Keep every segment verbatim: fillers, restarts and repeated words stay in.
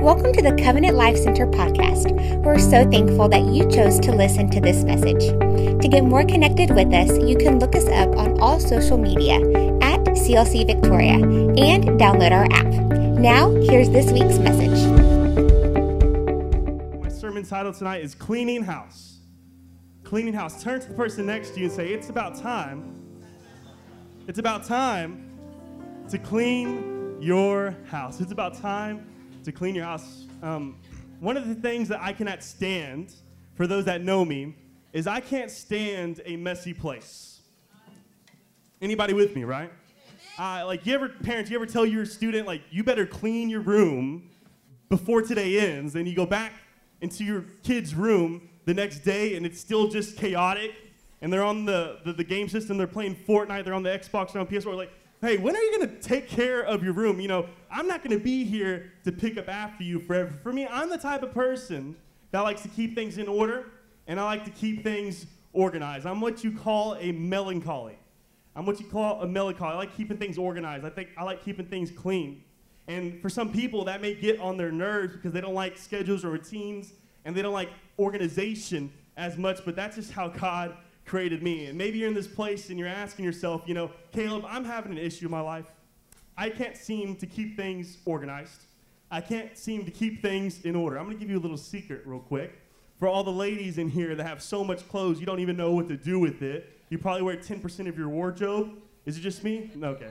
Welcome to the Covenant Life Center podcast. We're so thankful that you chose to listen to this message. To get more connected with us, you can look us up on all social media at C L C Victoria and download our app. Now, here's this week's message. My sermon title tonight is Cleaning House. Cleaning House. Turn to the person next to you and say, it's about time. It's about time to clean your house. It's about time to clean your house. Um, one of the things that I cannot stand, for those that know me, is I can't stand a messy place. Anybody with me, right? Uh, like, you ever, parents, you ever tell your student, like, you better clean your room before today ends, and you go back into your kid's room the next day, and it's still just chaotic, and they're on the, the, the game system, they're playing Fortnite, they're on the Xbox, they're on P S four, like, hey, when are you going to take care of your room? You know, I'm not going to be here to pick up after you forever. For me, I'm the type of person that likes to keep things in order, and I like to keep things organized. I'm what you call a melancholy. I'm what you call a melancholy. I like keeping things organized. I think I like keeping things clean. And for some people, that may get on their nerves because they don't like schedules or routines, and they don't like organization as much, but that's just how God created me. And maybe you're in this place and you're asking yourself, you know, Caleb, I'm having an issue in my life. I can't seem to keep things organized. I can't seem to keep things in order. I'm going to give you a little secret real quick. For all the ladies in here that have so much clothes, you don't even know what to do with it. You probably wear ten percent of your wardrobe. Is it just me? No, okay.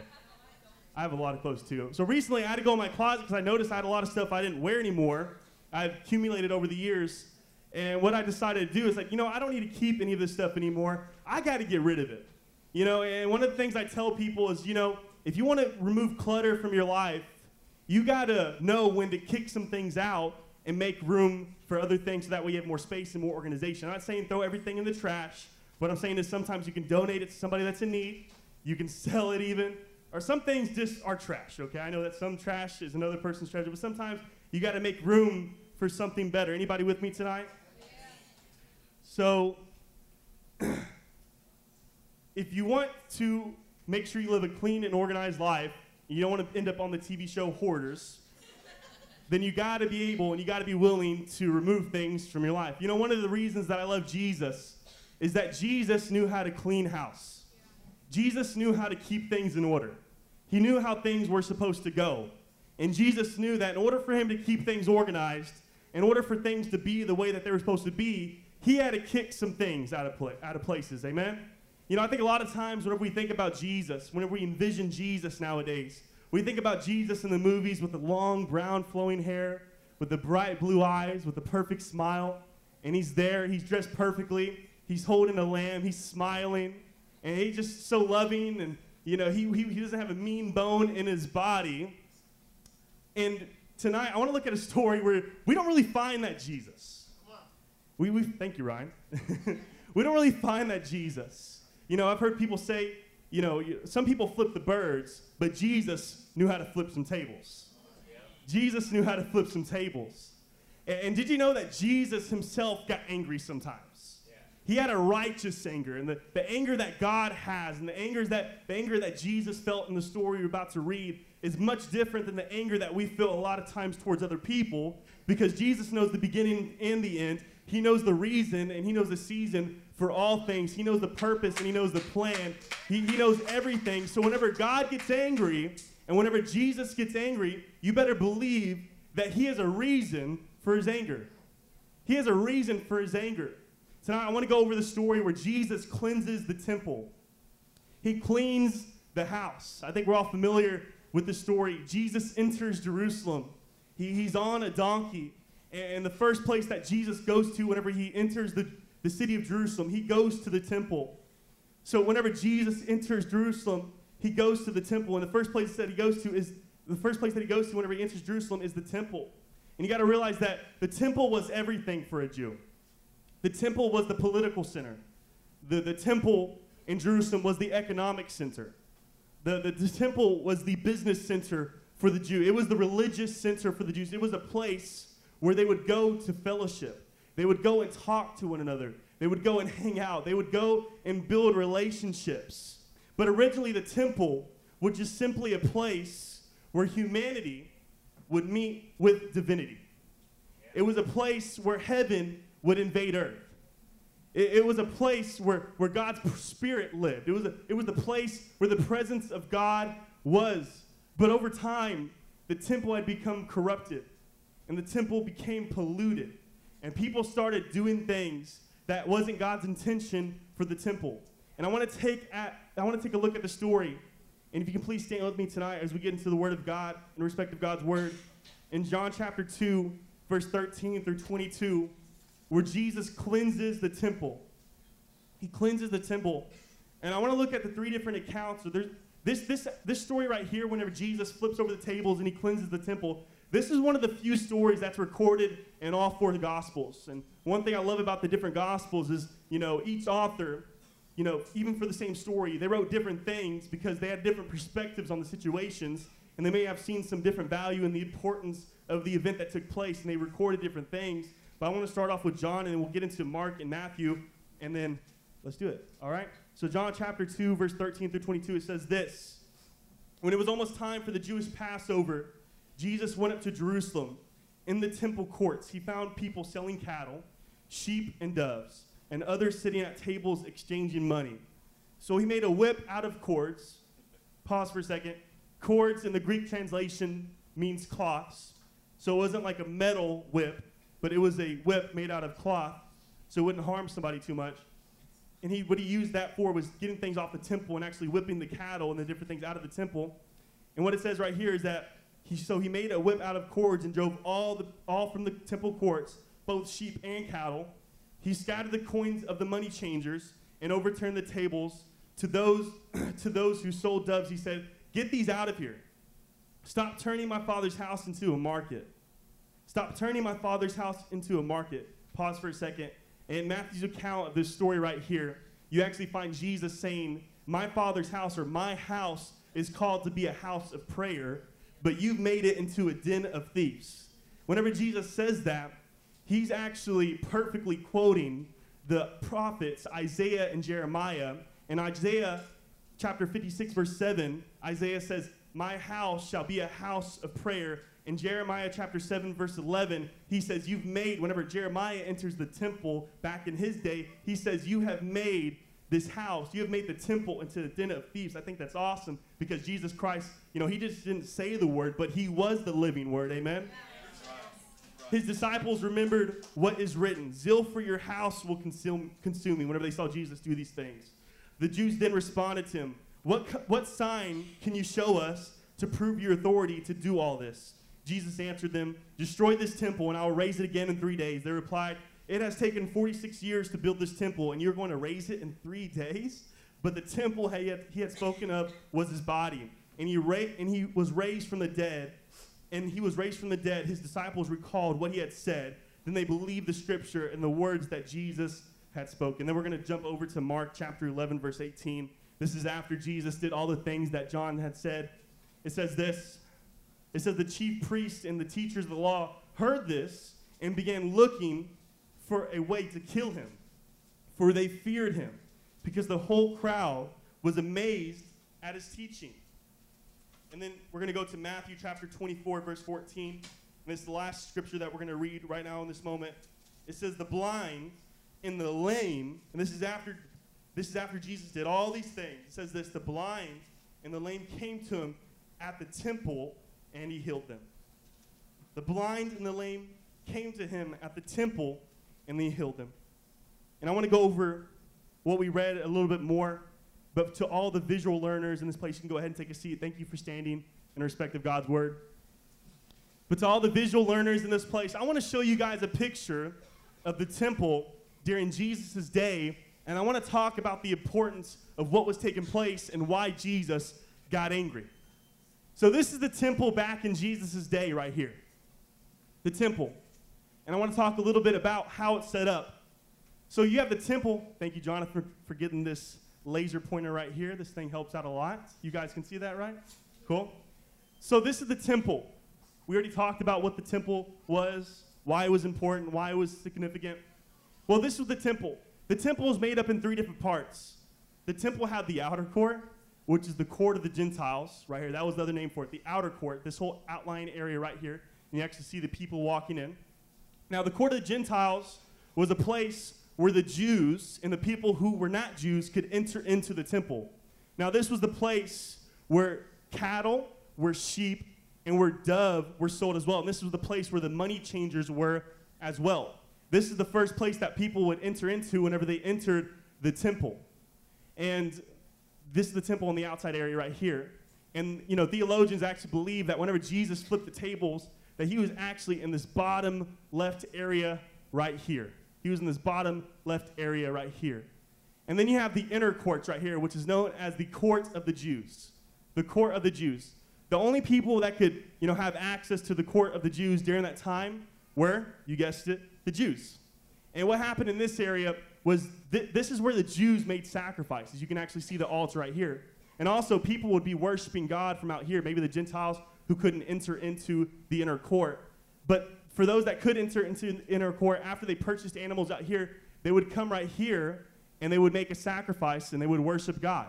I have a lot of clothes too. So recently I had to go in my closet because I noticed I had a lot of stuff I didn't wear anymore. I've accumulated over the years. And what I decided to do is like, you know, I don't need to keep any of this stuff anymore. I got to get rid of it. You know, and one of the things I tell people is, you know, if you want to remove clutter from your life, you got to know when to kick some things out and make room for other things so that way you have more space and more organization. I'm not saying throw everything in the trash. What I'm saying is sometimes you can donate it to somebody that's in need. You can sell it even. Or some things just are trash, okay? I know that some trash is another person's treasure, but sometimes you got to make room for something better. Anybody with me tonight? So, if you want to make sure you live a clean and organized life, and you don't want to end up on the T V show Hoarders, then you got to be able and you got to be willing to remove things from your life. You know, one of the reasons that I love Jesus is that Jesus knew how to clean house. Jesus knew how to keep things in order. He knew how things were supposed to go. And Jesus knew that in order for him to keep things organized, in order for things to be the way that they were supposed to be, he had to kick some things out of, pla- out of places, amen? You know, I think a lot of times whenever we think about Jesus, whenever we envision Jesus nowadays, we think about Jesus in the movies with the long, brown, flowing hair, with the bright blue eyes, with the perfect smile, and he's there, he's dressed perfectly, he's holding a lamb, he's smiling, and he's just so loving, and, you know, he, he, he doesn't have a mean bone in his body. And tonight, I want to look at a story where we don't really find that Jesus. We, we, thank you, Ryan. We don't really find that Jesus. You know, I've heard people say, you know, some people flip the birds, but Jesus knew how to flip some tables. Yeah. Jesus knew how to flip some tables. And, and did you know that Jesus himself got angry sometimes? Yeah. He had a righteous anger, and the, the anger that God has, and the anger that the anger that Jesus felt in the story we're about to read is much different than the anger that we feel a lot of times towards other people, because Jesus knows the beginning and the end. He knows the reason, and he knows the season for all things. He knows the purpose, and he knows the plan. He, he knows everything. So whenever God gets angry, and whenever Jesus gets angry, you better believe that he has a reason for his anger. He has a reason for his anger. Tonight, I want to go over the story where Jesus cleanses the temple. He cleans the house. I think we're all familiar with the story. Jesus enters Jerusalem. He, he's on a donkey. And the first place that Jesus goes to whenever he enters the, the city of Jerusalem, he goes to the temple. So whenever Jesus enters Jerusalem, he goes to the temple. And the first place that he goes to is the first place that he goes to whenever he enters Jerusalem is the temple. And you got to realize that the temple was everything for a Jew. The temple was the political center. The, the temple in Jerusalem was the economic center. The, the, the temple was the business center for the Jew. It was the religious center for the Jews. It was a place where they would go to fellowship. They would go and talk to one another. They would go and hang out. They would go and build relationships. But originally the temple was just simply a place where humanity would meet with divinity. It was a place where heaven would invade earth. It, it was a place where, where God's spirit lived. It was, a, it was a place where the presence of God was. But over time, the temple had become corrupted, and the temple became polluted, and people started doing things that wasn't God's intention for the temple. And I want to take at, I want to take a look at the story. And if you can please stand with me tonight as we get into the Word of God, in respect of God's Word, in John chapter two, verse thirteen through twenty-two, where Jesus cleanses the temple. He cleanses the temple. And I want to look at the three different accounts. So there's this, this, this story right here, whenever Jesus flips over the tables and he cleanses the temple, this is one of the few stories that's recorded in all four Gospels. And one thing I love about the different Gospels is, you know, each author, you know, even for the same story, they wrote different things because they had different perspectives on the situations, and they may have seen some different value in the importance of the event that took place, and they recorded different things. But I want to start off with John, and then we'll get into Mark and Matthew, and then let's do it, all right? So John chapter two, verse thirteen through twenty-two, it says this. When it was almost time for the Jewish Passover, Jesus went up to Jerusalem. In the temple courts, he found people selling cattle, sheep, and doves, and others sitting at tables exchanging money. So he made a whip out of cords. Pause for a second. Cords in the Greek translation means cloths. So it wasn't like a metal whip, but it was a whip made out of cloth, so it wouldn't harm somebody too much. And he, what he used that for was getting things off the temple and actually whipping the cattle and the different things out of the temple. And what it says right here is that, he, so he made a whip out of cords and drove all, the, all from the temple courts, both sheep and cattle. He scattered the coins of the money changers and overturned the tables. To those, to those who sold doves, he said, "Get these out of here. Stop turning my father's house into a market. Stop turning my father's house into a market." Pause for a second. In Matthew's account of this story right here, you actually find Jesus saying, "My father's house," or "my house is called to be a house of prayer, but you've made it into a den of thieves." Whenever Jesus says that, he's actually perfectly quoting the prophets Isaiah and Jeremiah. In Isaiah chapter fifty-six, verse seven, Isaiah says, "My house shall be a house of prayer." In Jeremiah chapter seven, verse eleven, he says, you've made, whenever Jeremiah enters the temple back in his day, he says, you have made this house, you have made the temple into the den of thieves. I think that's awesome because Jesus Christ, you know, he just didn't say the word, but he was the living word, amen? Yeah. His disciples remembered what is written, "Zeal for your house will consume, consume me," whenever they saw Jesus do these things. The Jews then responded to him, what, what sign can you show us to prove your authority to do all this? Jesus answered them, "Destroy this temple, and I will raise it again in three days." They replied, "It has taken forty-six years to build this temple, and you're going to raise it in three days? But the temple he had, he had spoken of was his body, and he, ra and he was raised from the dead. And he was raised from the dead, his disciples recalled what he had said. Then they believed the scripture and the words that Jesus had spoken. Then we're going to jump over to Mark chapter eleven, verse eighteen. This is after Jesus did all the things that John had said. It says this. It says, the chief priests and the teachers of the law heard this and began looking for a way to kill him, for they feared him, because the whole crowd was amazed at his teaching. And then we're going to go to Matthew chapter twenty-four, verse fourteen. And it's the last scripture that we're going to read right now in this moment. It says, the blind and the lame, and this is after, this is after Jesus did all these things. It says this, the blind and the lame came to him at the temple, and he healed them. The blind and the lame came to him at the temple, and he healed them. And I want to go over what we read a little bit more. But to all the visual learners in this place, you can go ahead and take a seat. Thank you for standing in respect of God's word. But to all the visual learners in this place, I want to show you guys a picture of the temple during Jesus' day. And I want to talk about the importance of what was taking place and why Jesus got angry. So this is the temple back in Jesus' day right here. The temple. And I want to talk a little bit about how it's set up. So you have the temple. Thank you, Jonathan, for getting this laser pointer right here. This thing helps out a lot. You guys can see that, right? Cool. So this is the temple. We already talked about what the temple was, why it was important, why it was significant. Well, this was the temple. The temple was made up in three different parts. The temple had the outer court, which is the court of the Gentiles, right here. That was the other name for it, the outer court, this whole outline area right here. And you actually see the people walking in. Now, the court of the Gentiles was a place where the Jews and the people who were not Jews could enter into the temple. Now, this was the place where cattle, where sheep, and where dove were sold as well. And this was the place where the money changers were as well. This is the first place that people would enter into whenever they entered the temple. And this is the temple in the outside area right here. And, you know, theologians actually believe that whenever Jesus flipped the tables, that he was actually in this bottom left area right here. He was in this bottom left area right here. And then you have the inner courts right here, which is known as the court of the Jews. The court of the Jews. The only people that could, you know, have access to the court of the Jews during that time were, you guessed it, the Jews. And what happened in this area was th this is where the Jews made sacrifices. You can actually see the altar right here. And also, people would be worshiping God from out here, maybe the Gentiles who couldn't enter into the inner court. But for those that could enter into the inner court, after they purchased animals out here, they would come right here, and they would make a sacrifice, and they would worship God.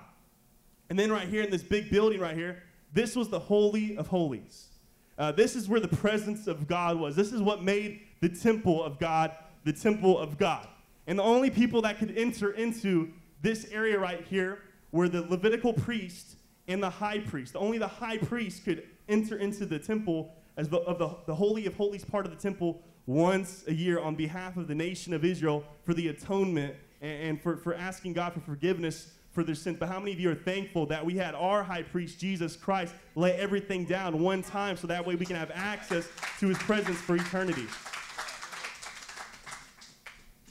And then right here in this big building right here, this was the Holy of Holies. Uh, this is where the presence of God was. This is what made the temple of God the temple of God. And the only people that could enter into this area right here were the Levitical priest and the high priest. Only the high priest could enter into the temple as the, of the, the Holy of Holies part of the temple once a year on behalf of the nation of Israel for the atonement and, and for, for asking God for forgiveness for their sins. But how many of you are thankful that we had our high priest, Jesus Christ, lay everything down one time so that way we can have access to his presence for eternity?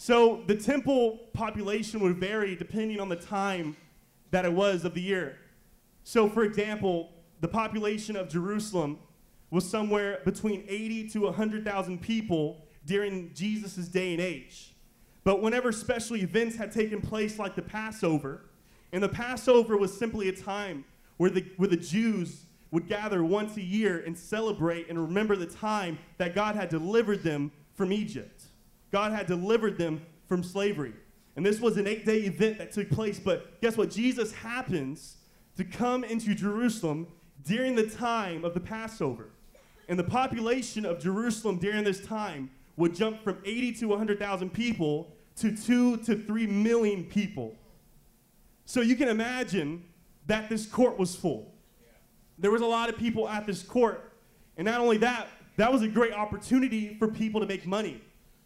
So the temple population would vary depending on the time that it was of the year. So for example, the population of Jerusalem was somewhere between eighty to one hundred thousand people during Jesus' day and age. But whenever special events had taken place like the Passover, and the Passover was simply a time where the, where the Jews would gather once a year and celebrate and remember the time that God had delivered them from Egypt. God had delivered them from slavery. And this was an eight-day event that took place. But guess what? Jesus happens to come into Jerusalem during the time of the Passover. And the population of Jerusalem during this time would jump from eighty to one hundred thousand people to two to three million people. So you can imagine that this court was full. There was a lot of people at this court. And not only that, that was a great opportunity for people to make money,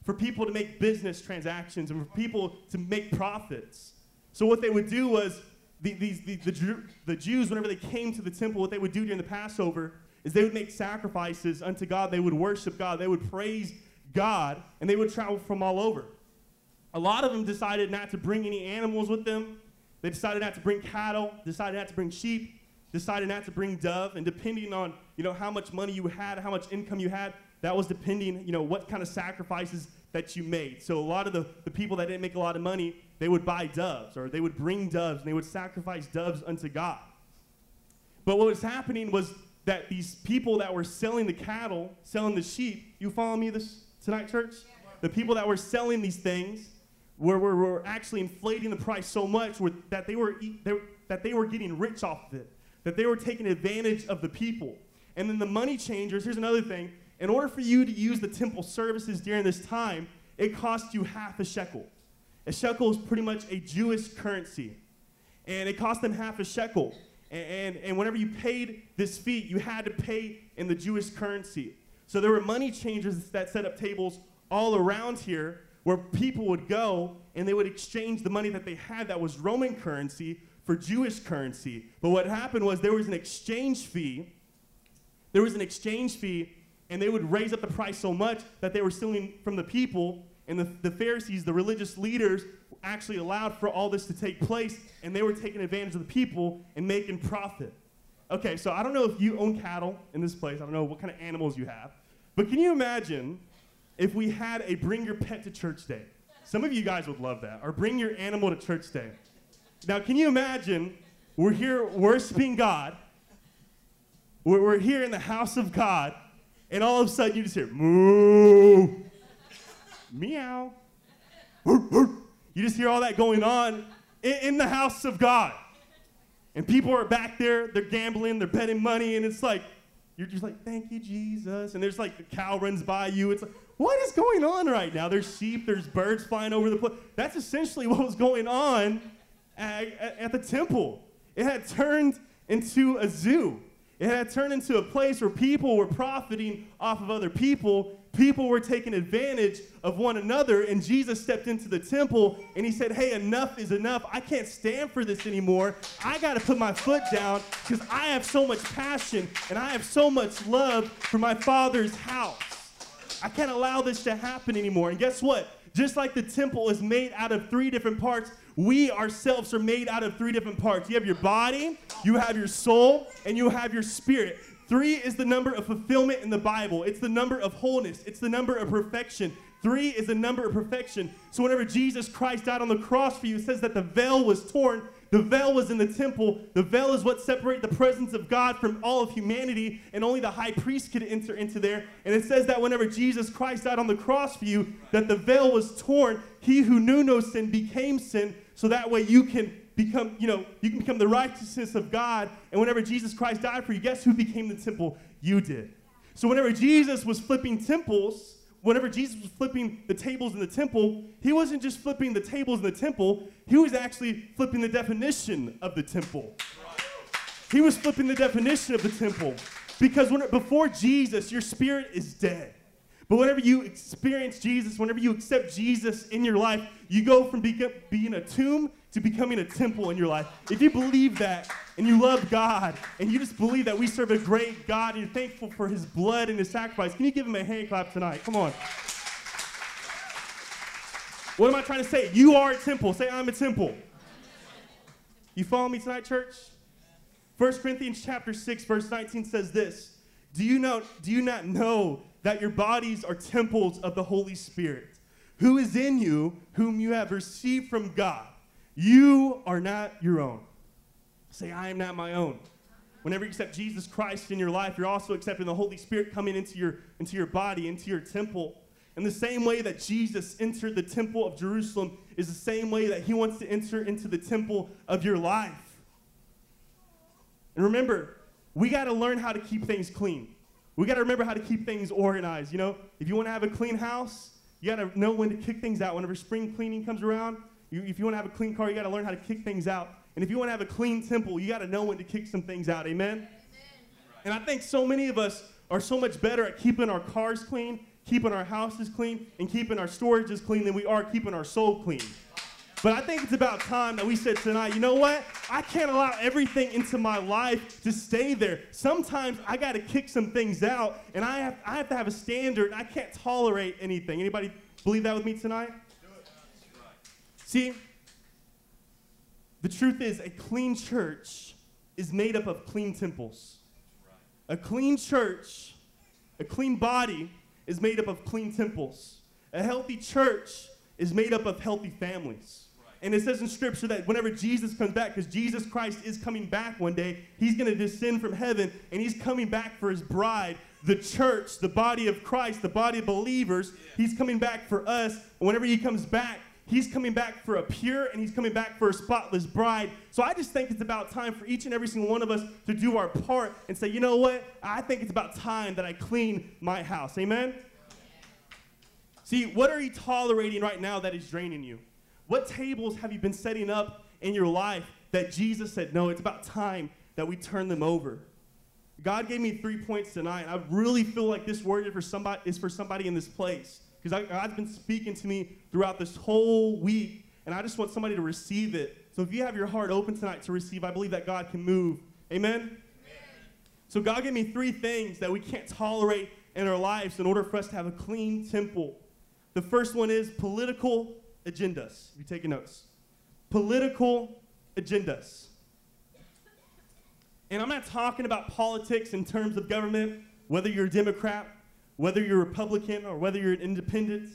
for people to make business transactions, and for people to make profits. So what they would do was, the, these, the, the, the Jews, whenever they came to the temple, what they would do during the Passover is they would make sacrifices unto God. They would worship God. They would praise God, and they would travel from all over. A lot of them decided not to bring any animals with them. They decided not to bring cattle, decided not to bring sheep, decided not to bring dove, and depending on, you know, how much money you had, how much income you had, that was depending, you know, what kind of sacrifices that you made. So a lot of the, the people that didn't make a lot of money, they would buy doves, or they would bring doves, and they would sacrifice doves unto God. But what was happening was that these people that were selling the cattle, selling the sheep, you follow me this tonight, church? Yeah. The people that were selling these things, Where we were actually inflating the price so much where, that, they were, they, that they were getting rich off of it, that they were taking advantage of the people. And then the money changers, here's another thing. In order for you to use the temple services during this time, it cost you half a shekel. A shekel is pretty much a Jewish currency. And it cost them half a shekel. And, and, and whenever you paid this fee, you had to pay in the Jewish currency. So there were money changers that set up tables all around here where people would go and they would exchange the money that they had that was Roman currency for Jewish currency. But what happened was there was an exchange fee. There was an exchange fee, and they would raise up the price so much that they were stealing from the people, and the, the Pharisees, the religious leaders, actually allowed for all this to take place, and they were taking advantage of the people and making profit. Okay, so I don't know if you own cattle in this place. I don't know what kind of animals you have. But can you imagine if we had a bring your pet to church day? Some of you guys would love that. Or bring your animal to church day. Now, can you imagine we're here worshiping God. We're, we're here in the house of God. And all of a sudden, you just hear, moo, meow. You just hear all that going on in, in the house of God. And people are back there, they're gambling, they're betting money, and it's like, you're just like, thank you, Jesus. And there's like, the cow runs by you. It's like, what is going on right now? There's sheep, there's birds flying over the place. That's essentially what was going on at, at the temple. It had turned into a zoo. It had turned into a place where people were profiting off of other people. People were taking advantage of one another, and Jesus stepped into the temple, and he said, hey, enough is enough. I can't stand for this anymore. I got to put my foot down because I have so much passion, and I have so much love for my Father's house. I can't allow this to happen anymore. And guess what? Just like the temple is made out of three different parts, we ourselves are made out of three different parts. You have your body, you have your soul, and you have your spirit. Three is the number of fulfillment in the Bible. It's the number of wholeness. It's the number of perfection. Three is the number of perfection. So whenever Jesus Christ died on the cross for you, it says that the veil was torn. The veil was in the temple. The veil is what separated the presence of God from all of humanity, and only the high priest could enter into there. And it says that whenever Jesus Christ died on the cross for you, that the veil was torn. He who knew no sin became sin, so that way you can become, you know, you can become the righteousness of God. And whenever Jesus Christ died for you, guess who became the temple? You did. So whenever Jesus was flipping temples, whenever Jesus was flipping the tables in the temple, he wasn't just flipping the tables in the temple, he was actually flipping the definition of the temple. He was flipping the definition of the temple. Because when, before Jesus, your spirit is dead. But whenever you experience Jesus, whenever you accept Jesus in your life, you go from being a tomb to becoming a temple in your life. If you believe that, and you love God, and you just believe that we serve a great God, and you're thankful for his blood and his sacrifice, can you give him a hand clap tonight? Come on. What am I trying to say? You are a temple. Say, I'm a temple. You follow me tonight, church? First Corinthians chapter six, verse nineteen says this. Do you know, do you not know that your bodies are temples of the Holy Spirit, who is in you, whom you have received from God? You are not your own. Say, I am not my own. Whenever you accept Jesus Christ in your life, you're also accepting the Holy Spirit coming into your, into your body, into your temple. And the same way that Jesus entered the temple of Jerusalem is the same way that he wants to enter into the temple of your life. And remember, we got to learn how to keep things clean. We got to remember how to keep things organized. You know, if you want to have a clean house, you got to know when to kick things out. Whenever spring cleaning comes around, you, if you want to have a clean car, you got to learn how to kick things out. And if you want to have a clean temple, you got to know when to kick some things out. Amen? Amen. And I think so many of us are so much better at keeping our cars clean, keeping our houses clean, and keeping our storages clean than we are keeping our soul clean. But I think it's about time that we said tonight, you know what? I can't allow everything into my life to stay there. Sometimes I got to kick some things out, and I have, I have to have a standard. I can't tolerate anything. Anybody believe that with me tonight? See, the truth is a clean church is made up of clean temples. A clean church, a clean body is made up of clean temples. A healthy church is made up of healthy families. And it says in Scripture that whenever Jesus comes back, because Jesus Christ is coming back one day, he's going to descend from heaven, and he's coming back for his bride, the church, the body of Christ, the body of believers. Yeah. He's coming back for us. And whenever he comes back, he's coming back for a pure, and he's coming back for a spotless bride. So I just think it's about time for each and every single one of us to do our part and say, you know what? I think it's about time that I clean my house. Amen? See, what are you tolerating right now that is draining you? What tables have you been setting up in your life that Jesus said, no, it's about time that we turn them over? God gave me three points tonight. I really feel like this word is for somebody, is for somebody in this place, because God's been speaking to me throughout this whole week, and I just want somebody to receive it. So if you have your heart open tonight to receive, I believe that God can move. Amen? Amen. So God gave me three things that we can't tolerate in our lives in order for us to have a clean temple. The first one is political agendas. If you're taking notes. Political agendas. And I'm not talking about politics in terms of government, whether you're a Democrat, whether you're a Republican, or whether you're an independent.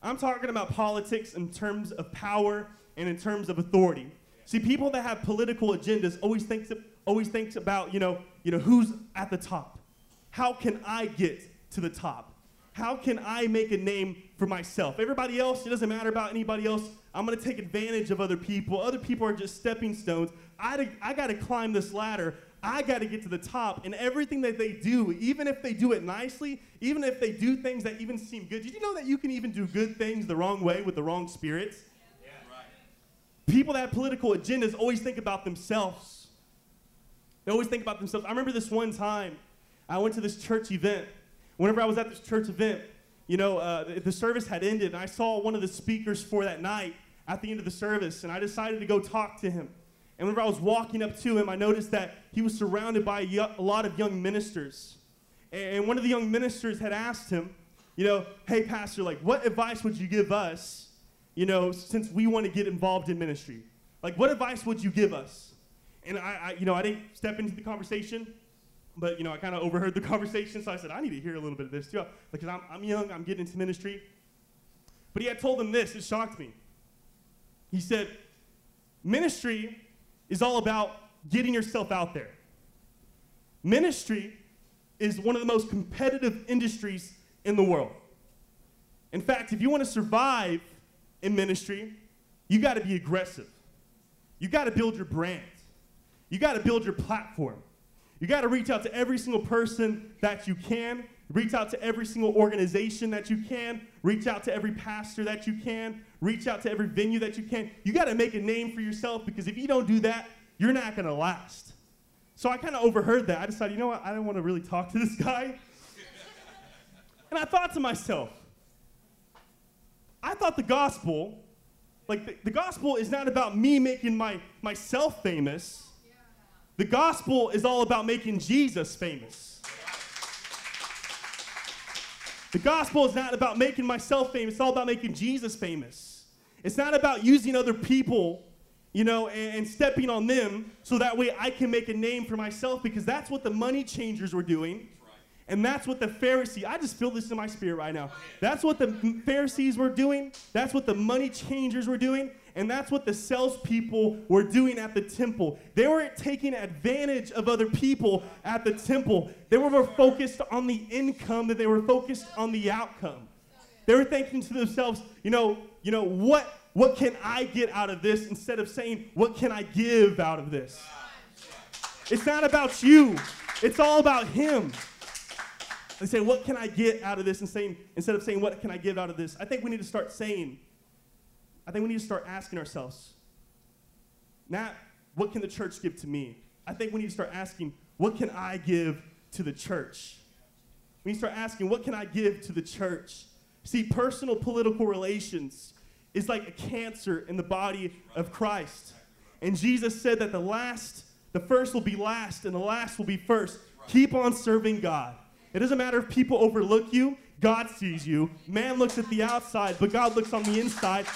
I'm talking about politics in terms of power and in terms of authority. See, people that have political agendas always thinks, always thinks about, you know, you know, who's at the top. How can I get to the top? how can I make a name for myself? Everybody else, it doesn't matter about anybody else. I'm going to take advantage of other people. Other people are just stepping stones. I, I got to climb this ladder. I got to get to the top. And everything that they do, even if they do it nicely, even if they do things that even seem good. Did you know that you can even do good things the wrong way with the wrong spirits? Yeah, right. People that have political agendas always think about themselves. They always think about themselves. I remember this one time I went to this church event. Whenever I was at this church event, you know, uh, the, the service had ended, and I saw one of the speakers for that night at the end of the service, and I decided to go talk to him. And whenever I was walking up to him, I noticed that he was surrounded by a, a lot of young ministers. And, and one of the young ministers had asked him, you know, hey, pastor, like, what advice would you give us, you know, since we want to get involved in ministry? Like, what advice would you give us? And, I, I you know, I didn't step into the conversation. But, you know, I kind of overheard the conversation, so I said, I need to hear a little bit of this, too, because I'm, I'm young, I'm getting into ministry. But he had told him this, it shocked me. He said, ministry is all about getting yourself out there. Ministry is one of the most competitive industries in the world. In fact, if you want to survive in ministry, you got to be aggressive. You got to build your brand. You got to build your platform. You got to reach out to every single person that you can, reach out to every single organization that you can, reach out to every pastor that you can, reach out to every venue that you can. You got to make a name for yourself, because if you don't do that, you're not going to last. So I kind of overheard that. I decided, you know what, I don't want to really talk to this guy. And I thought to myself, I thought the gospel, like the, the gospel is not about me making my, myself famous. The gospel is all about making Jesus famous. The gospel is not about making myself famous. It's all about making Jesus famous. It's not about using other people, you know, and, and stepping on them so that way I can make a name for myself, because that's what the money changers were doing. And that's what the Pharisees, I just feel this in my spirit right now. That's what the Pharisees were doing. That's what the money changers were doing. And that's what the salespeople were doing at the temple. They were taking advantage of other people at the temple. They were focused on the income, that they were focused on the outcome. They were thinking to themselves, you know, you know, what, what can I get out of this, instead of saying, what can I give out of this? It's not about you. It's all about him. They say, what can I get out of this? And saying, instead of saying, what can I give out of this? I think we need to start saying, I think we need to start asking ourselves, not what can the church give to me? I think we need to start asking, what can I give to the church? We need to start asking, what can I give to the church? See, personal political relations is like a cancer in the body of Christ. And Jesus said that the last, the first will be last, and the last will be first. Keep on serving God. It doesn't matter if people overlook you. God sees you. Man looks at the outside, but God looks on the inside.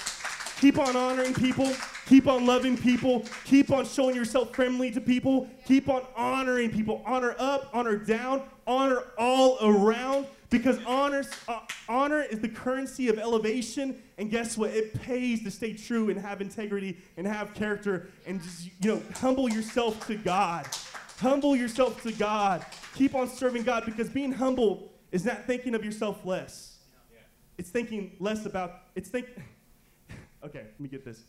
Keep on honoring people. Keep on loving people. Keep on showing yourself friendly to people. Keep on honoring people. Honor up, honor down, honor all around. Because honor, uh, honor is the currency of elevation. And guess what? It pays to stay true and have integrity and have character and just, you know, humble yourself to God. Humble yourself to God. Keep on serving God, because being humble is not thinking of yourself less. Yeah. It's thinking less about, it's think, okay, let me get this.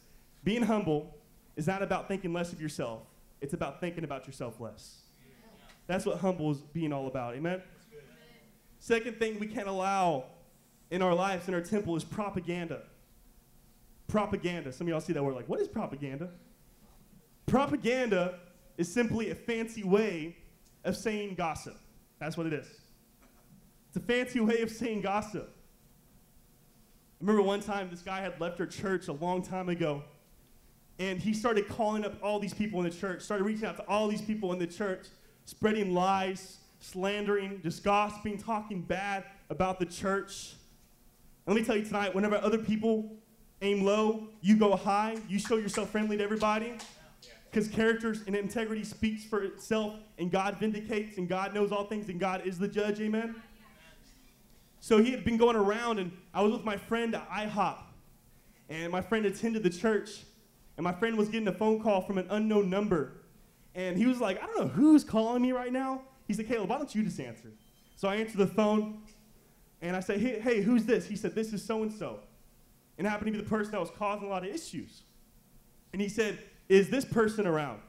Being humble is not about thinking less of yourself. It's about thinking about yourself less. Yeah. That's what humble is being all about, amen? Amen? Second thing we can't allow in our lives, in our temple, is propaganda. Propaganda, some of y'all see that word like, what is propaganda? Propaganda is simply a fancy way of saying gossip. That's what it is. It's a fancy way of saying gossip. I remember one time this guy had left our church a long time ago, and he started calling up all these people in the church, started reaching out to all these people in the church, spreading lies, slandering, just gossiping, talking bad about the church. And let me tell you tonight, whenever other people aim low, you go high, you show yourself friendly to everybody. Because character and integrity speaks for itself, and God vindicates, and God knows all things, and God is the judge, amen? So he had been going around, and I was with my friend at I hop, and my friend attended the church, and my friend was getting a phone call from an unknown number, and he was like, I don't know who's calling me right now. He said, Caleb, why don't you just answer? So I answered the phone, And I said, hey, hey, who's this? He said, this is so-and-so. And it happened to be the person that was causing a lot of issues. And he said, is this person around?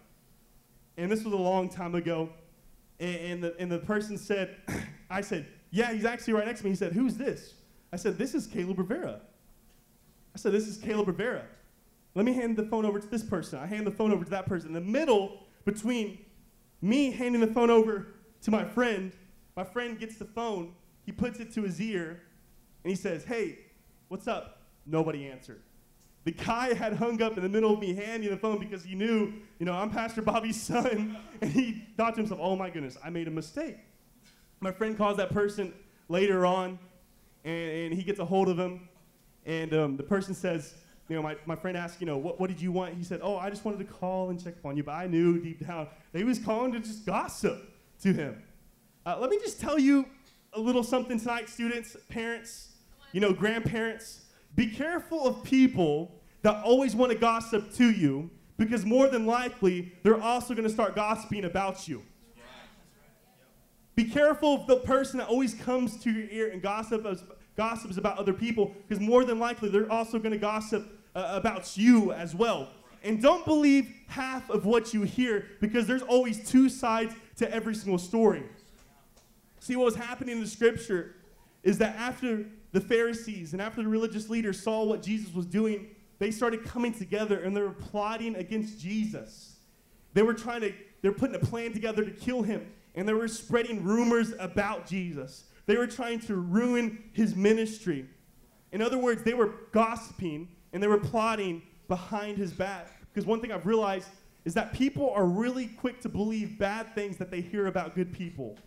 And this was a long time ago. And, and, the, and the person said, I said, yeah, he's actually right next to me. He said, who's this? I said, this is Caleb Rivera. I said, this is Caleb Rivera. Let me hand the phone over to this person. I hand the phone over to that person. In the middle between me handing the phone over to my friend, my friend gets the phone, he puts it to his ear, and he says, hey, what's up? Nobody answered. The guy had hung up in the middle of me handing the phone because he knew, you know, I'm Pastor Bobby's son, and he thought to himself, oh my goodness, I made a mistake. My friend calls that person later on, and, and he gets a hold of him, and um, the person says, you know, my, my friend asked, you know, what, what did you want? He said, oh, I just wanted to call and check up on you, but I knew deep down that he was calling to just gossip to him. Uh, let me just tell you a little something tonight, students, parents, you know, grandparents. Be careful of people that always want to gossip to you, because more than likely, they're also going to start gossiping about you. Yeah. Be careful of the person that always comes to your ear and gossips, gossips about other people, because more than likely, they're also going to gossip uh, about you as well. And don't believe half of what you hear, because there's always two sides to every single story. See, what was happening in the scripture is that after the Pharisees and after the religious leaders saw what Jesus was doing, they started coming together and they were plotting against Jesus. They were trying to, they're putting a plan together to kill him, and they were spreading rumors about Jesus. They were trying to ruin his ministry. In other words, they were gossiping and they were plotting behind his back. Because one thing I've realized is that people are really quick to believe bad things that they hear about good people.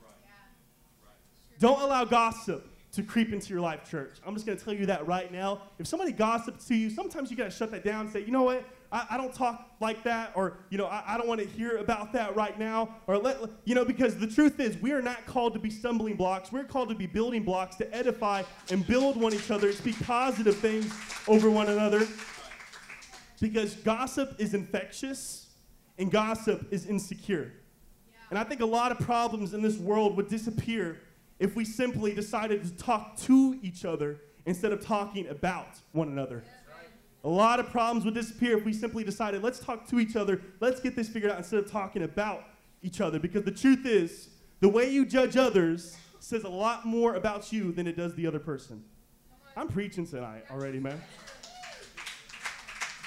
Don't allow gossip to creep into your life, church. I'm just going to tell you that right now. If somebody gossips to you, sometimes you got to shut that down and say, you know what, I, I don't talk like that, or, you know, I, I don't want to hear about that right now. Or, let, you know, because the truth is we are not called to be stumbling blocks. We're called to be building blocks to edify and build one another, speak positive things over one another. Because gossip is infectious and gossip is insecure. Yeah. And I think a lot of problems in this world would disappear if we simply decided to talk to each other instead of talking about one another. A lot of problems would disappear if we simply decided, let's talk to each other, let's get this figured out instead of talking about each other. Because the truth is, the way you judge others says a lot more about you than it does the other person. I'm preaching tonight already, man.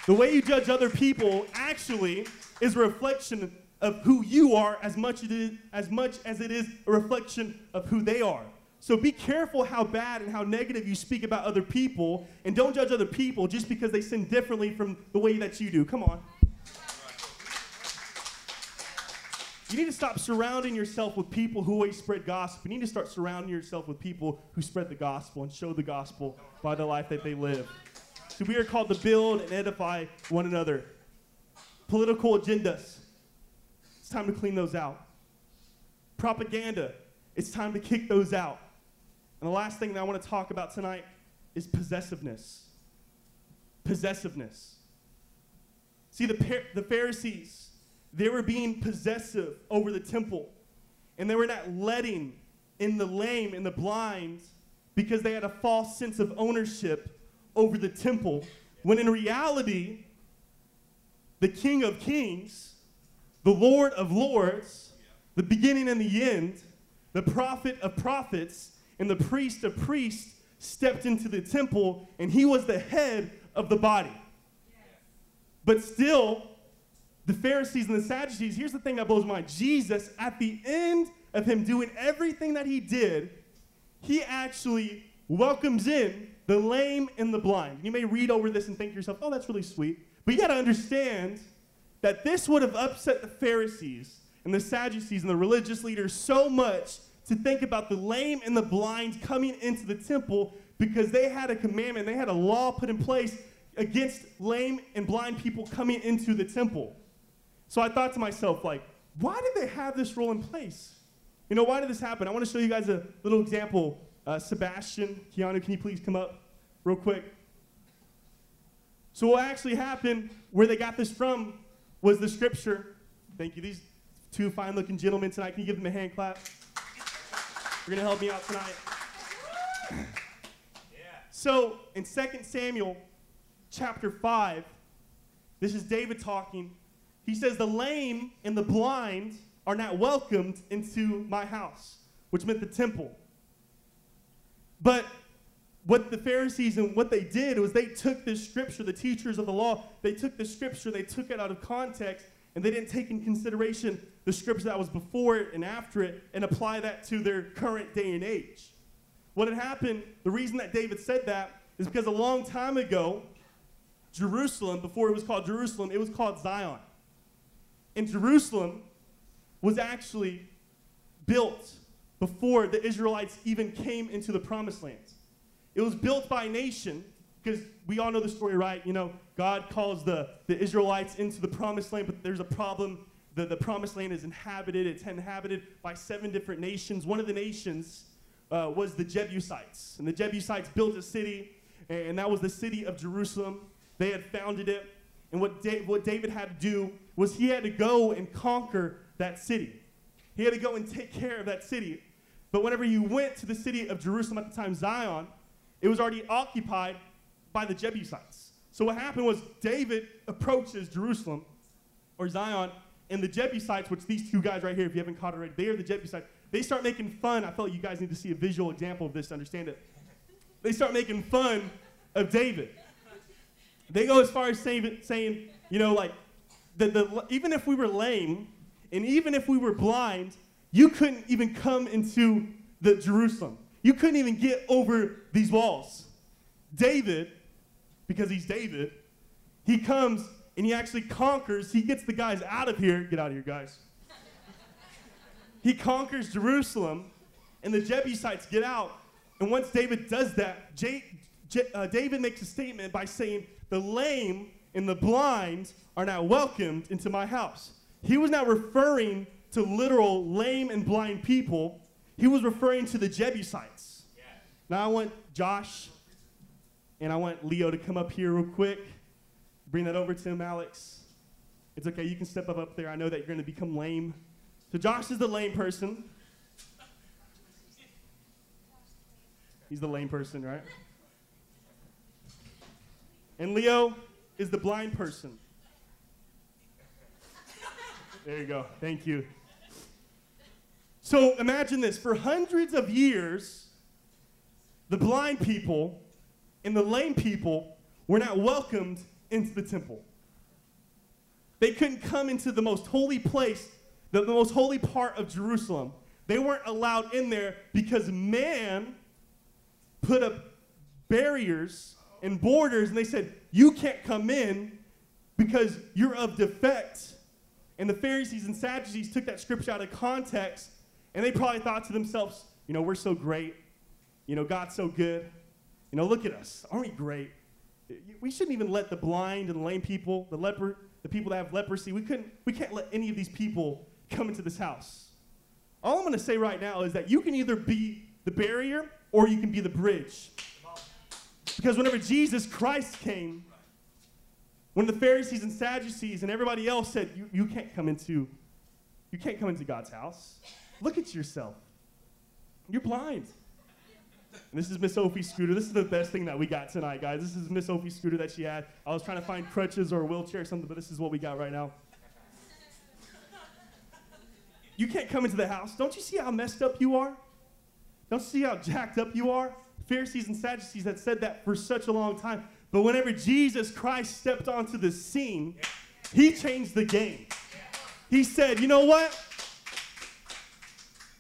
The way you judge other people actually is a reflection of who you are as much, it is, as much as it is a reflection of who they are. So be careful how bad and how negative you speak about other people, and don't judge other people just because they sin differently from the way that you do. Come on. You need to stop surrounding yourself with people who always spread gossip. You need to start surrounding yourself with people who spread the gospel and show the gospel by the life that they live. So we are called to build and edify one another. Political agendas. It's time to clean those out. Propaganda, it's time to kick those out. And the last thing that I want to talk about tonight is possessiveness. Possessiveness. See, the, the Pharisees, they were being possessive over the temple, and they were not letting in the lame and the blind because they had a false sense of ownership over the temple, when in reality, the King of Kings, the Lord of Lords, the beginning and the end, the prophet of prophets, and the priest of priests stepped into the temple, and he was the head of the body. Yes. But still, the Pharisees and the Sadducees, here's the thing that blows my mind. Jesus, at the end of him doing everything that he did, he actually welcomes in the lame and the blind. You may read over this and think to yourself, oh, that's really sweet. But you got to understand that this would have upset the Pharisees and the Sadducees and the religious leaders so much to think about the lame and the blind coming into the temple, because they had a commandment, they had a law put in place against lame and blind people coming into the temple. So I thought to myself, like, why did they have this rule in place? You know, why did this happen? I want to show you guys a little example. Uh, Sebastian, Keanu, can you please come up real quick? So what actually happened, where they got this from, was the scripture. Thank you. These two fine-looking gentlemen tonight, can you give them a hand clap? You're going to help me out tonight. Yeah. So in Second Samuel chapter five, this is David talking. He says, the lame and the blind are not welcomed into my house, which meant the temple. But what the Pharisees and what they did was they took this scripture, the teachers of the law, they took the scripture, they took it out of context, and they didn't take in consideration the scripture that was before it and after it and apply that to their current day and age. What had happened, the reason that David said that is because a long time ago, Jerusalem, before it was called Jerusalem, it was called Zion. And Jerusalem was actually built before the Israelites even came into the promised land. It was built by a nation, because we all know the story, right? You know, God calls the, the Israelites into the promised land, but there's a problem. The, the promised land is inhabited. It's inhabited by seven different nations. One of the nations uh, was the Jebusites. And the Jebusites built a city, and that was the city of Jerusalem. They had founded it. And what, da- what David had to do was he had to go and conquer that city. He had to go and take care of that city. But whenever you went to the city of Jerusalem at the time, Zion, it was already occupied by the Jebusites. So what happened was David approaches Jerusalem, or Zion, and the Jebusites, which these two guys right here, if you haven't caught it already, they are the Jebusites. They start making fun. I felt you guys need to see a visual example of this to understand it. They start making fun of David. They go as far as saying, saying you know, like, the, the, even if we were lame, and even if we were blind, you couldn't even come into the Jerusalem. You couldn't even get over these walls. David, because he's David, he comes and he actually conquers. He gets the guys out of here. Get out of here, guys. He conquers Jerusalem, and the Jebusites get out. And once David does that, J, J, uh, David makes a statement by saying, the lame and the blind are not welcomed into my house. He was not referring to literal lame and blind people. He was referring to the Jebusites. Yeah. Now I want Josh and I want Leo to come up here real quick. Bring that over to him, Alex. It's okay, you can step up up there. I know that you're going to become lame. So Josh is the lame person. He's the lame person, right? And Leo is the blind person. There you go. Thank you. So imagine this. For hundreds of years, the blind people and the lame people were not welcomed into the temple. They couldn't come into the most holy place, the, the most holy part of Jerusalem. They weren't allowed in there because man put up barriers and borders, and they said, you can't come in because you're of defect. And the Pharisees and Sadducees took that scripture out of context, and they probably thought to themselves, you know, we're so great. You know, God's so good. You know, look at us. Aren't we great? We shouldn't even let the blind and the lame people, the leper, the people that have leprosy, we couldn't, we can't let any of these people come into this house. All I'm going to say right now is that you can either be the barrier or you can be the bridge. Because whenever Jesus Christ came, when the Pharisees and Sadducees and everybody else said, you, you can't come into, you can't come into God's house. Look at yourself. You're blind. And this is Miss Opie's scooter. This is the best thing that we got tonight, guys. This is Miss Opie's scooter that she had. I was trying to find crutches or a wheelchair or something, but this is what we got right now. You can't come into the house. Don't you see how messed up you are? Don't you see how jacked up you are? Pharisees and Sadducees had said that for such a long time. But whenever Jesus Christ stepped onto the scene, he changed the game. He said, you know what?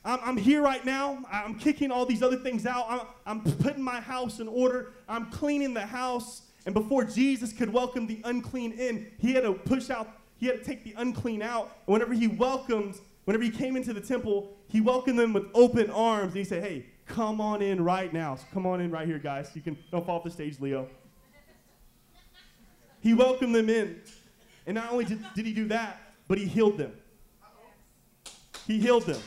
I'm, I'm here right now. I'm kicking all these other things out. I'm, I'm putting my house in order. I'm cleaning the house. And before Jesus could welcome the unclean in, he had to push out, he had to take the unclean out. And whenever he welcomed, whenever he came into the temple, he welcomed them with open arms. And he said, hey, come on in right now. So come on in right here, guys. You can, don't fall off the stage, Leo. He welcomed them in. And not only did, did he do that, but he healed them. He healed them.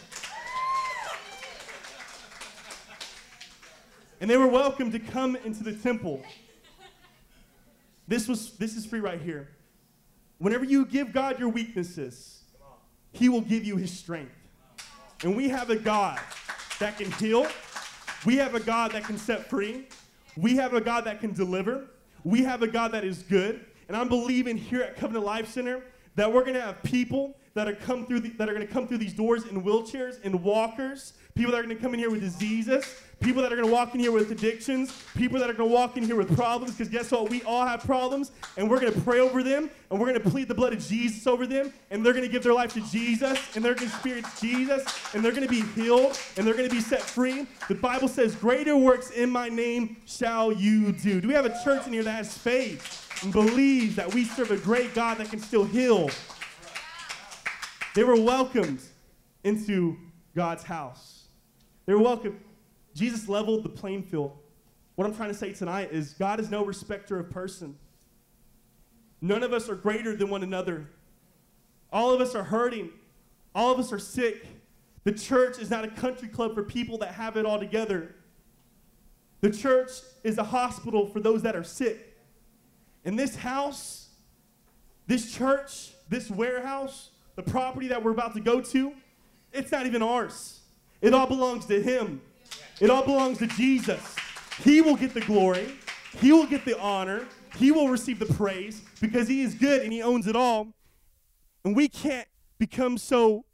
And they were welcome to come into the temple. This was, this is free right here. Whenever you give God your weaknesses, he will give you his strength. And we have a God that can heal, We have a God that can set free. We have a God that can deliver. We have a God that is good. And I'm believing here at Covenant Life Center that we're going to have people that are come through the, that are going to come through these doors in wheelchairs and walkers, people that are going to come in here with diseases, people that are going to walk in here with addictions, people that are going to walk in here with problems, because guess what? We all have problems, and we're going to pray over them, and we're going to plead the blood of Jesus over them, and they're going to give their life to Jesus, and they're going to experience Jesus, and they're going to be healed, and they're going to be set free. The Bible says, greater works in my name shall you do. Do we have a church in here that has faith and believes that we serve a great God that can still heal? They were welcomed into God's house. They were welcomed. Jesus leveled the playing field. What I'm trying to say tonight is God is no respecter of person. None of us are greater than one another. All of us are hurting. All of us are sick. The church is not a country club for people that have it all together. The church is a hospital for those that are sick. And this house, this church, this warehouse, the property that we're about to go to, it's not even ours. It all belongs to him. It all belongs to Jesus. He will get the glory. He will get the honor. He will receive the praise because he is good and he owns it all. And we can't become so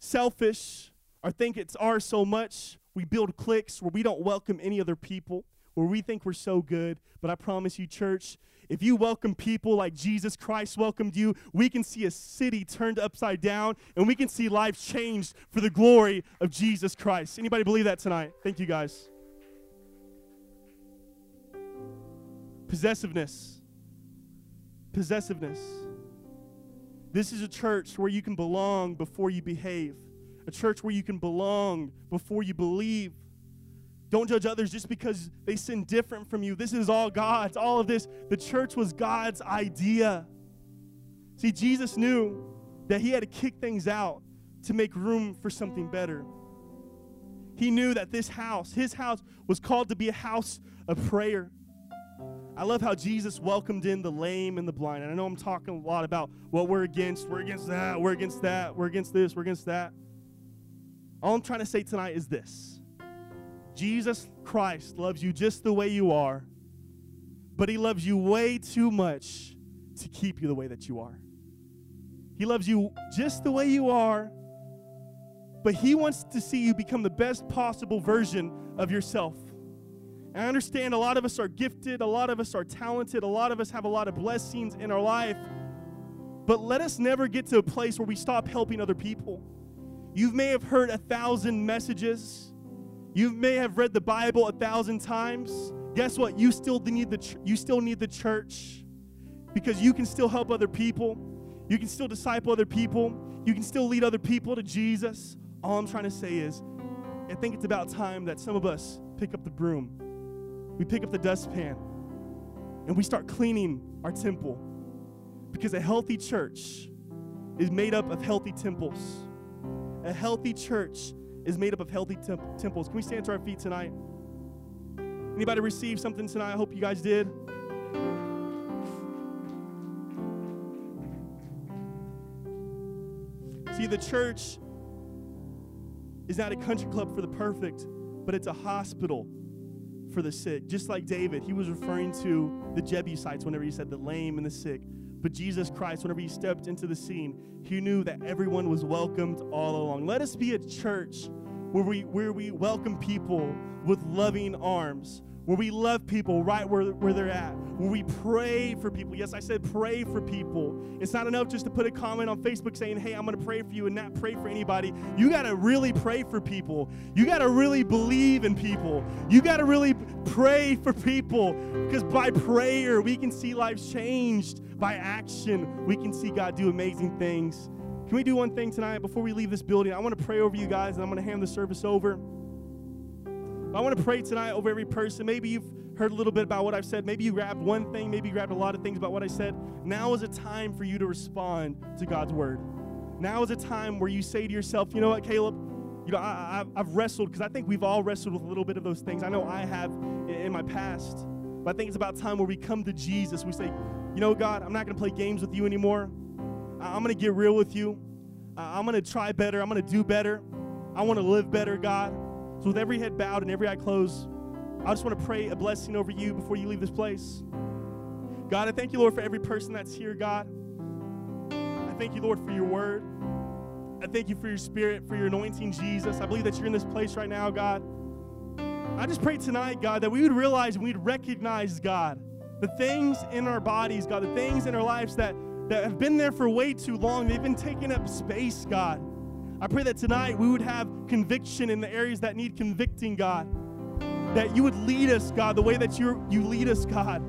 selfish or think it's ours so much. We build cliques where we don't welcome any other people, where we think we're so good. But I promise you, church, if you welcome people like Jesus Christ welcomed you, we can see a city turned upside down, and we can see life changed for the glory of Jesus Christ. Anybody believe that tonight? Thank you, guys. Possessiveness. Possessiveness. This is a church where you can belong before you behave. A church where you can belong before you believe. Don't judge others just because they sin different from you. This is all God's. All of this, the church was God's idea. See, Jesus knew that he had to kick things out to make room for something better. He knew that this house, his house, was called to be a house of prayer. I love how Jesus welcomed in the lame and the blind. And I know I'm talking a lot about what we're against. We're against that. We're against that. We're against this. We're against that. All I'm trying to say tonight is this. Jesus Christ loves you just the way you are, but he loves you way too much to keep you the way that you are. He loves you just the way you are, but he wants to see you become the best possible version of yourself. And I understand a lot of us are gifted, a lot of us are talented, a lot of us have a lot of blessings in our life, but let us never get to a place where we stop helping other people. You may have heard a thousand messages. You may have read the Bible a thousand times. Guess what? You still need the ch- you still need the church, because you can still help other people. You can still disciple other people. You can still lead other people to Jesus. All I'm trying to say is, I think it's about time that some of us pick up the broom. We pick up the dustpan, and we start cleaning our temple, because a healthy church is made up of healthy temples. A healthy church is made up of healthy temp temples. Can we stand to our feet tonight? Anybody receive something tonight? I hope you guys did. See, the church is not a country club for the perfect, but it's a hospital for the sick. Just like David, he was referring to the Jebusites whenever he said the lame and the sick. But Jesus Christ, whenever he stepped into the scene, he knew that everyone was welcomed all along. Let us be a church where we, where we welcome people with loving arms, where we love people right where, where they're at, where we pray for people. Yes, I said pray for people. It's not enough just to put a comment on Facebook saying, hey, I'm going to pray for you, and not pray for anybody. You got to really pray for people. You got to really believe in people. You got to really pray for people, because by prayer, we can see lives changed. By action, we can see God do amazing things. Can we do one thing tonight before we leave this building? I want to pray over you guys, and I'm going to hand the service over. I want to pray tonight over every person. Maybe you've heard a little bit about what I've said. Maybe you grabbed one thing. Maybe you grabbed a lot of things about what I said. Now is a time for you to respond to God's word. Now is a time where you say to yourself, you know what, Caleb? You know, I, I, I've wrestled, because I think we've all wrestled with a little bit of those things. I know I have in, in my past. But I think it's about time where we come to Jesus. We say, you know, God, I'm not going to play games with you anymore. I'm going to get real with you. I'm going to try better. I'm going to do better. I want to live better, God. So with every head bowed and every eye closed, I just want to pray a blessing over you before you leave this place. God, I thank you, Lord, for every person that's here, God. I thank you, Lord, for your word. I thank you for your spirit, for your anointing, Jesus. I believe that you're in this place right now, God. I just pray tonight, God, that we would realize and we'd recognize, God, the things in our bodies, God, the things in our lives that, that have been there for way too long. They've been taking up space, God. I pray that tonight we would have conviction in the areas that need convicting, God. That you would lead us, God, the way that you you lead us, God,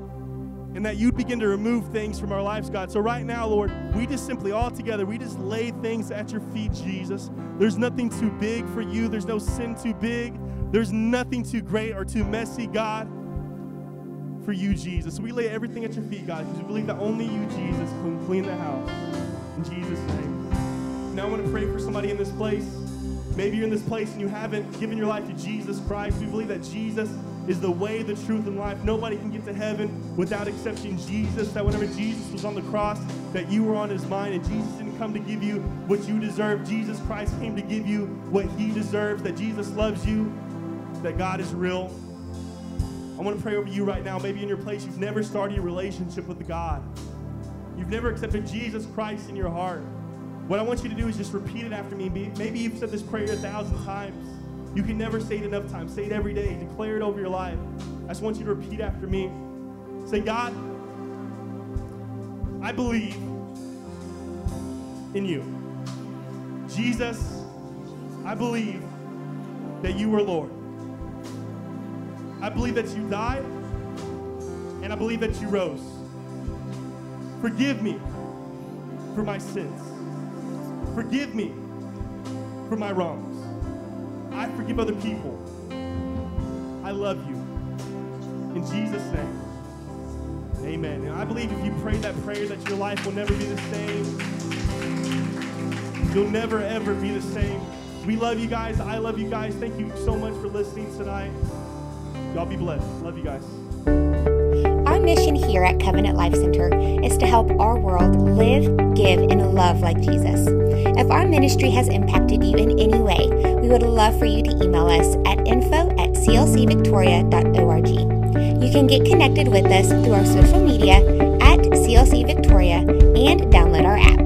and that you'd begin to remove things from our lives, God. So right now, Lord, we just simply all together, we just lay things at your feet, Jesus. There's nothing too big for you. There's no sin too big. There's nothing too great or too messy, God, for you, Jesus. So we lay everything at your feet, God, because we believe that only you, Jesus, can clean the house. In Jesus' name. Now I want to pray for somebody in this place. Maybe you're in this place and you haven't given your life to Jesus Christ. We believe that Jesus is the way, the truth, and life. Nobody can get to heaven without accepting Jesus, that whenever Jesus was on the cross, that you were on his mind, and Jesus didn't come to give you what you deserve. Jesus Christ came to give you what he deserves, that Jesus loves you, that God is real. I want to pray over you right now. Maybe in your place, you've never started a relationship with God. You've never accepted Jesus Christ in your heart. What I want you to do is just repeat it after me. Maybe you've said this prayer a thousand times. You can never say it enough times. Say it every day. Declare it over your life. I just want you to repeat after me. Say, God, I believe in you. Jesus, I believe that you are Lord. I believe that you died, and I believe that you rose. Forgive me for my sins. Forgive me for my wrongs. I forgive other people. I love you. In Jesus' name, amen. And I believe if you pray that prayer, that your life will never be the same. You'll never, ever be the same. We love you guys. I love you guys. Thank you so much for listening tonight. Y'all be blessed. Love you guys. Our mission here at Covenant Life Center is to help our world live, give, and love like Jesus. If our ministry has impacted you in any way, we would love for you to email us at info at c l c victoria dot org. You can get connected with us through our social media at C L C Victoria and download our app.